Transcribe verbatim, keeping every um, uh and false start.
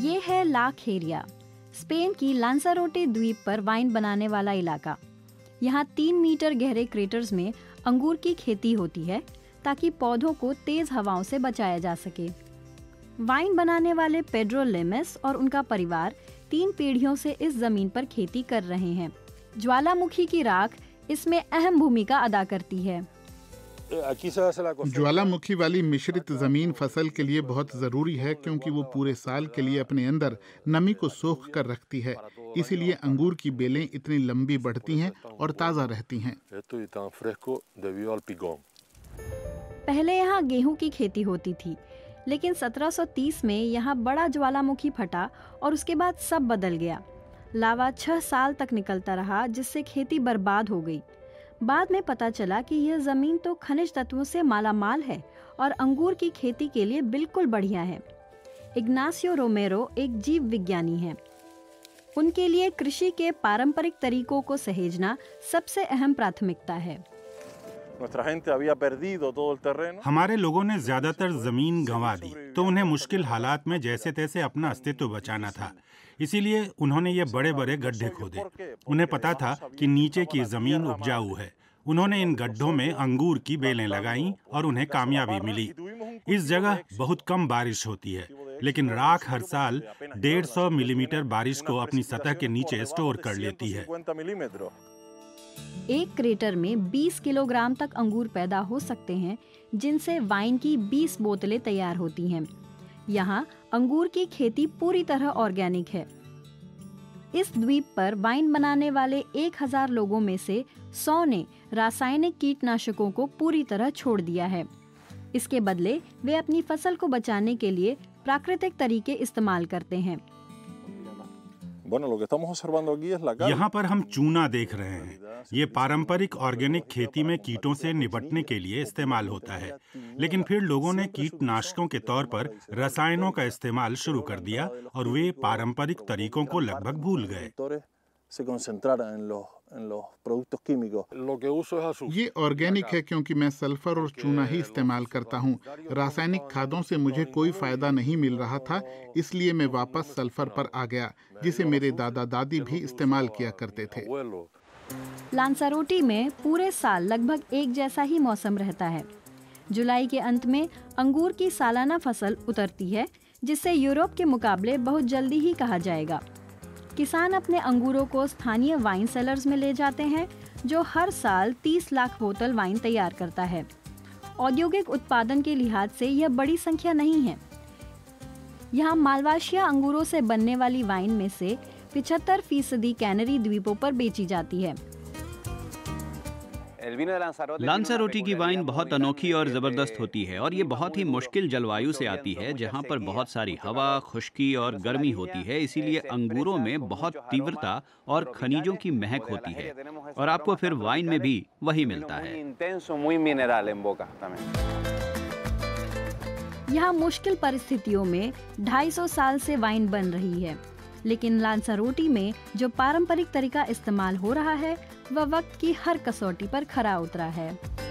ये है ला गेरिया, स्पेन की लांसारोटे द्वीप पर वाइन बनाने वाला इलाका। यहाँ तीन मीटर गहरे क्रेटर्स में अंगूर की खेती होती है ताकि पौधों को तेज हवाओं से बचाया जा सके। वाइन बनाने वाले पेड्रो लेमेस और उनका परिवार तीन पीढ़ियों से इस जमीन पर खेती कर रहे हैं। ज्वालामुखी की राख इसमें अहम भूमिका अदा करती है। ज्वालामुखी वाली मिश्रित जमीन फसल के लिए बहुत जरूरी है क्योंकि वो पूरे साल के लिए अपने अंदर नमी को सोख कर रखती है, इसीलिए अंगूर की बेलें इतनी लंबी बढ़ती हैं और ताज़ा रहती हैं। पहले यहाँ गेहूं की खेती होती थी, लेकिन सत्रह सौ तीस में यहाँ बड़ा ज्वालामुखी फटा और उसके बाद सब बदल गया। लावा छह साल तक निकलता रहा जिससे खेती बर्बाद हो गई। बाद में पता चला कि यह जमीन तो खनिज तत्वों से मालामाल है और अंगूर की खेती के लिए बिल्कुल बढ़िया है। इग्नासियो रोमेरो एक जीव विज्ञानी हैं। उनके लिए कृषि के पारंपरिक तरीकों को सहेजना सबसे अहम प्राथमिकता है। हमारे लोगों ने ज्यादातर जमीन गंवा दी, तो उन्हें मुश्किल हालात में जैसे तैसे अपना अस्तित्व बचाना था, इसीलिए उन्होंने ये बड़े बड़े गड्ढे खोदे। उन्हें पता था कि नीचे की जमीन उपजाऊ है। उन्होंने इन गड्ढों में अंगूर की बेलें लगाईं और उन्हें कामयाबी मिली। इस जगह बहुत कम बारिश होती है, लेकिन राख हर साल डेढ़ सौ मिलीमीटर बारिश को अपनी सतह के नीचे स्टोर कर लेती है। एक क्रेटर में बीस किलोग्राम तक अंगूर पैदा हो सकते हैं, जिनसे वाइन की बीस बोतलें तैयार होती हैं। यहाँ अंगूर की खेती पूरी तरह ऑर्गेनिक है। इस द्वीप पर वाइन बनाने वाले एक हज़ार लोगों में से सौ ने रासायनिक कीटनाशकों को पूरी तरह छोड़ दिया है। इसके बदले वे अपनी फसल को बचाने के लिए प्राकृतिक तरीके इस्तेमाल करते हैं। यहाँ पर हम चूना देख रहे हैं। ये पारंपरिक ऑर्गेनिक खेती में कीटों से निपटने के लिए इस्तेमाल होता है, लेकिन फिर लोगों ने कीटनाशकों के तौर पर रसायनों का इस्तेमाल शुरू कर दिया और वे पारंपरिक तरीकों को लगभग भूल गए। ये ऑर्गेनिक है क्योंकि मैं सल्फर और चूना ही इस्तेमाल करता हूँ। रासायनिक खादों से मुझे कोई फायदा नहीं मिल रहा था, इसलिए मैं वापस सल्फर पर आ गया, जिसे मेरे दादा दादी भी इस्तेमाल किया करते थे। लांसारोटी में पूरे साल लगभग एक जैसा ही मौसम रहता है। जुलाई के अंत में अंगूर की सालाना फसल उतरती है, जिससे यूरोप के मुकाबले बहुत जल्दी ही कहा जाएगा। किसान अपने अंगूरों को स्थानीय वाइन सेलर्स में ले जाते हैं, जो हर साल तीस लाख बोतल वाइन तैयार करता है। औद्योगिक उत्पादन के लिहाज से यह बड़ी संख्या नहीं है। यहाँ मालवाशिया अंगूरों से बनने वाली वाइन में से पचहत्तर फीसदी कैनरी द्वीपों पर बेची जाती है। लांसारोटी की वाइन बहुत अनोखी और ज़बरदस्त होती है और ये बहुत ही मुश्किल जलवायु से आती है, जहाँ पर बहुत सारी हवा, खुश्की और गर्मी होती है। इसीलिए अंगूरों में बहुत तीव्रता और खनिजों की महक होती है और आपको फिर वाइन में भी वही मिलता है। यहाँ मुश्किल परिस्थितियों में ढाई सौ साल से वाइन बन रही है, लेकिन लांसारोटी में जो पारंपरिक तरीका इस्तेमाल हो रहा है वह वक्त की हर कसौटी पर खरा उतरा है।